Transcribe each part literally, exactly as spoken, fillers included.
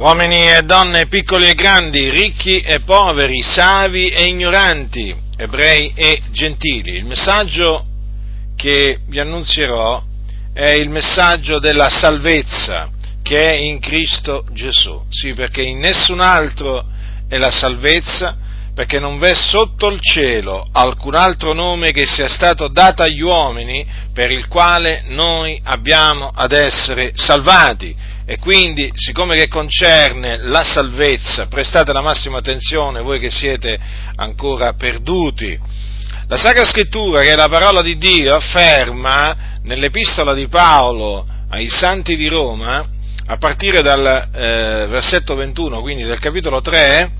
uomini e donne, piccoli e grandi, ricchi e poveri, savi e ignoranti, ebrei e gentili. Il messaggio che vi annunzierò è il messaggio della salvezza che è in Cristo Gesù. Sì, perché in nessun altro è la salvezza, perché non v'è sotto il cielo alcun altro nome che sia stato dato agli uomini per il quale noi abbiamo ad essere salvati. E quindi, siccome che concerne la salvezza, prestate la massima attenzione voi che siete ancora perduti. La Sacra Scrittura, che è la parola di Dio, afferma nell'Epistola di Paolo ai Santi di Roma, a partire dal eh, versetto ventuno, quindi del capitolo tre,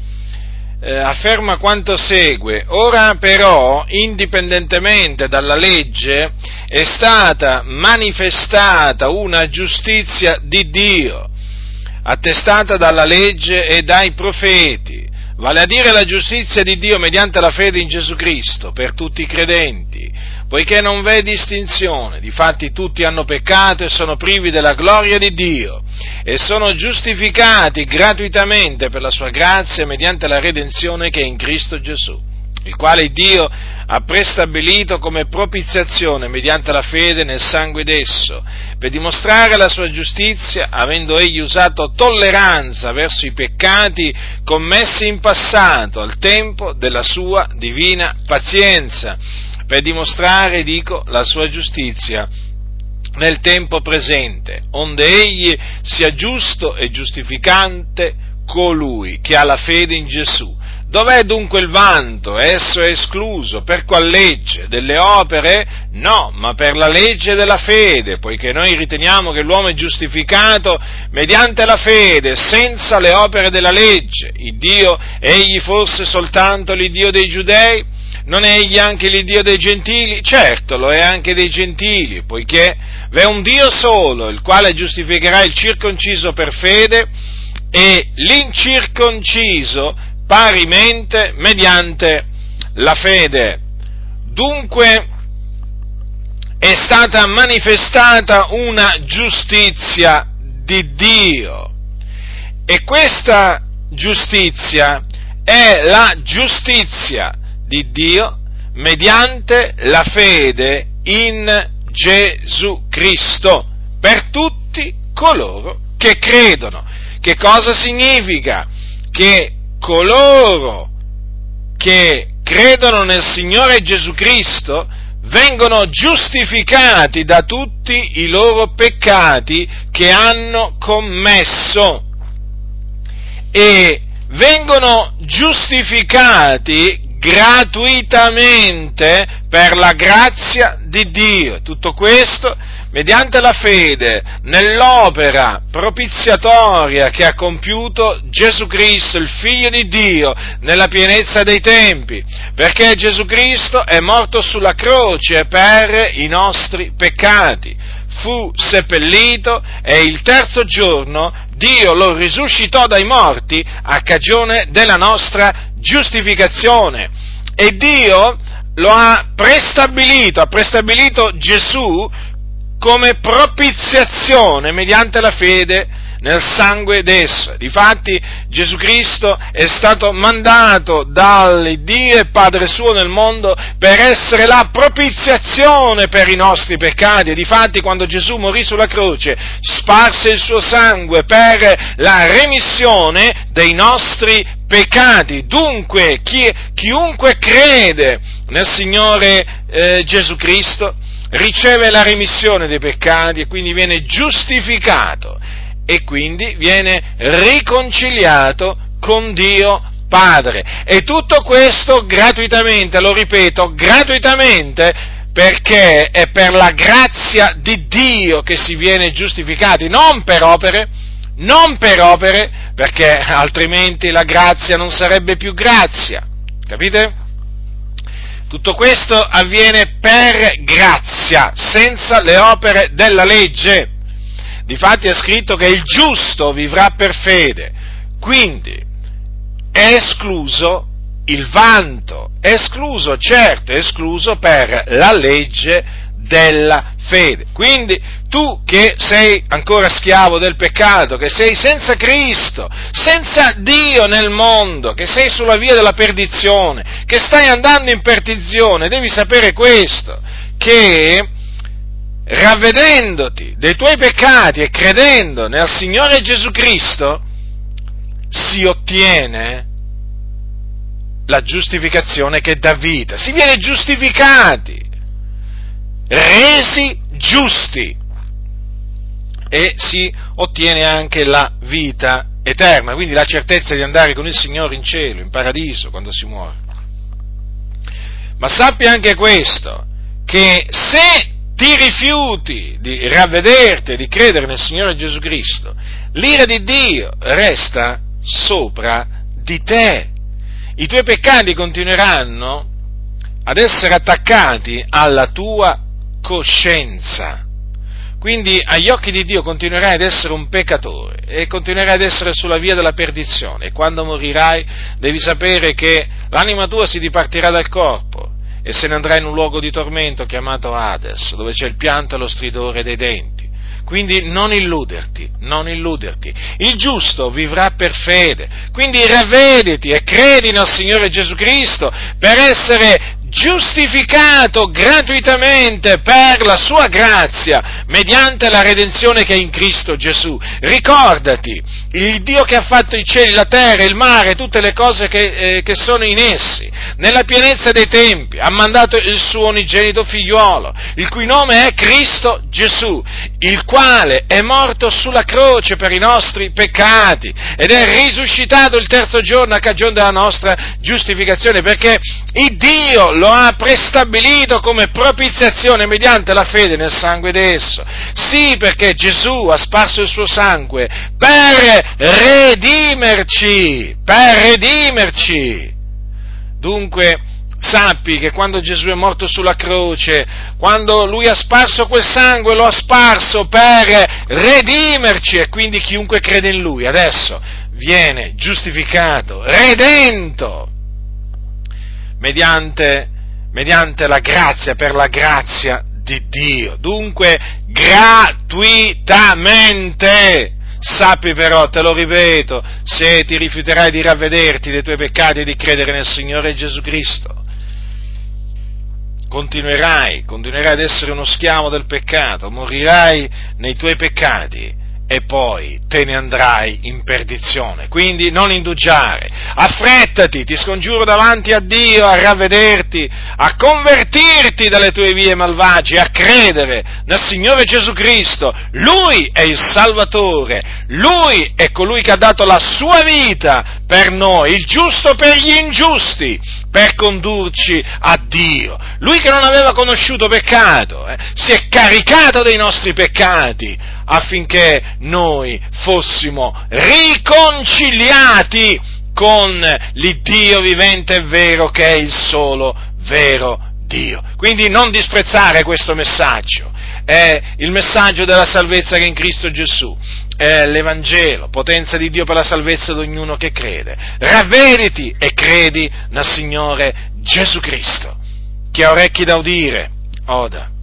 eh, afferma quanto segue: ora però, indipendentemente dalla legge, è stata manifestata una giustizia di Dio, attestata dalla legge e dai profeti, vale a dire la giustizia di Dio mediante la fede in Gesù Cristo per tutti i credenti, poiché non v'è distinzione, difatti tutti hanno peccato e sono privi della gloria di Dio, e sono giustificati gratuitamente per la sua grazia mediante la redenzione che è in Cristo Gesù, il quale Dio ha prestabilito come propiziazione mediante la fede nel sangue d'esso, per dimostrare la sua giustizia, avendo egli usato tolleranza verso i peccati commessi in passato, al tempo della sua divina pazienza, per dimostrare, dico, la sua giustizia nel tempo presente, onde egli sia giusto e giustificante colui che ha la fede in Gesù. Dov'è dunque il vanto? Esso è escluso. Per qual legge? Delle opere? No, ma per la legge della fede, poiché noi riteniamo che l'uomo è giustificato mediante la fede, senza le opere della legge. Il Dio, egli fosse soltanto l'Iddio dei Giudei? Non è egli anche l'Iddio dei Gentili? Certo, lo è anche dei Gentili, poiché v'è un Dio solo, il quale giustificherà il circonciso per fede e l'incirconciso parimente mediante la fede. Dunque è stata manifestata una giustizia di Dio, e questa giustizia è la giustizia di Dio mediante la fede in Gesù Cristo per tutti coloro che credono. Che cosa significa? Che coloro che credono nel Signore Gesù Cristo vengono giustificati da tutti i loro peccati che hanno commesso, e vengono giustificati gratuitamente per la grazia di Dio. Tutto questo mediante la fede nell'opera propiziatoria che ha compiuto Gesù Cristo, il Figlio di Dio, nella pienezza dei tempi, perché Gesù Cristo è morto sulla croce per i nostri peccati, fu seppellito e il terzo giorno Dio lo risuscitò dai morti a cagione della nostra giustificazione, e Dio lo ha prestabilito, ha prestabilito Gesù come propiziazione mediante la fede nel sangue d'esso. Difatti Gesù Cristo è stato mandato dall'Iddio e Padre suo nel mondo per essere la propiziazione per i nostri peccati, e difatti quando Gesù morì sulla croce sparse il suo sangue per la remissione dei nostri peccati. Dunque chi, chiunque crede nel Signore eh, Gesù Cristo riceve la remissione dei peccati, e quindi viene giustificato e quindi viene riconciliato con Dio Padre. E tutto questo gratuitamente, lo ripeto, gratuitamente, perché è per la grazia di Dio che si viene giustificati, non per opere, non per opere, perché altrimenti la grazia non sarebbe più grazia, capite? Tutto questo avviene per grazia, senza le opere della legge. Difatti è scritto che il giusto vivrà per fede, quindi è escluso il vanto, è escluso, certo, è escluso per la legge della fede. Quindi tu che sei ancora schiavo del peccato, che sei senza Cristo, senza Dio nel mondo, che sei sulla via della perdizione, che stai andando in perdizione, devi sapere questo, che ravvedendoti dei tuoi peccati e credendo nel Signore Gesù Cristo, si ottiene la giustificazione che dà vita, si viene giustificati, resi giusti, e si ottiene anche la vita eterna, quindi la certezza di andare con il Signore in cielo, in paradiso, quando si muore. Ma sappi anche questo, che se ti rifiuti di ravvederti e di credere nel Signore Gesù Cristo, l'ira di Dio resta sopra di te. I tuoi peccati continueranno ad essere attaccati alla tua coscienza. Quindi agli occhi di Dio continuerai ad essere un peccatore e continuerai ad essere sulla via della perdizione. E quando morirai devi sapere che l'anima tua si dipartirà dal corpo e se ne andrà in un luogo di tormento chiamato Hades, dove c'è il pianto e lo stridore dei denti. Quindi non illuderti, non illuderti. Il giusto vivrà per fede. Quindi ravvediti e credi nel Signore Gesù Cristo per essere giustificato gratuitamente per la sua grazia mediante la redenzione che è in Cristo Gesù. Ricordati, il Dio che ha fatto i cieli, la terra, il mare, tutte le cose che, eh, che sono in essi, nella pienezza dei tempi ha mandato il suo unigenito figliuolo, il cui nome è Cristo Gesù, il quale è morto sulla croce per i nostri peccati ed è risuscitato il terzo giorno a cagione della nostra giustificazione, perché il Dio lo ha prestabilito come propiziazione mediante la fede nel sangue d'esso. Sì, perché Gesù ha sparso il suo sangue per redimerci, per redimerci. Dunque, sappi che quando Gesù è morto sulla croce, quando Lui ha sparso quel sangue, lo ha sparso per redimerci, e quindi chiunque crede in Lui adesso viene giustificato, redento, mediante, mediante la grazia, per la grazia di Dio. Dunque, gratuitamente. Sappi però, te lo ripeto, se ti rifiuterai di ravvederti dei tuoi peccati e di credere nel Signore Gesù Cristo, continuerai, continuerai ad essere uno schiavo del peccato, morirai nei tuoi peccati e poi te ne andrai in perdizione. Quindi non indugiare, affrettati, ti scongiuro davanti a Dio a ravvederti, a convertirti dalle tue vie malvagie, a credere nel Signore Gesù Cristo. Lui è il Salvatore, Lui è colui che ha dato la sua vita per noi, il giusto per gli ingiusti, per condurci a Dio. Lui che non aveva conosciuto peccato, eh, si è caricato dei nostri peccati affinché noi fossimo riconciliati con l'Iddio vivente e vero, che è il solo vero Dio. Quindi non disprezzare questo messaggio, è il messaggio della salvezza che è in Cristo Gesù. È l'Evangelo, potenza di Dio per la salvezza di ognuno che crede. Ravvediti e credi nel Signore Gesù Cristo. Chi ha orecchi da udire, oda.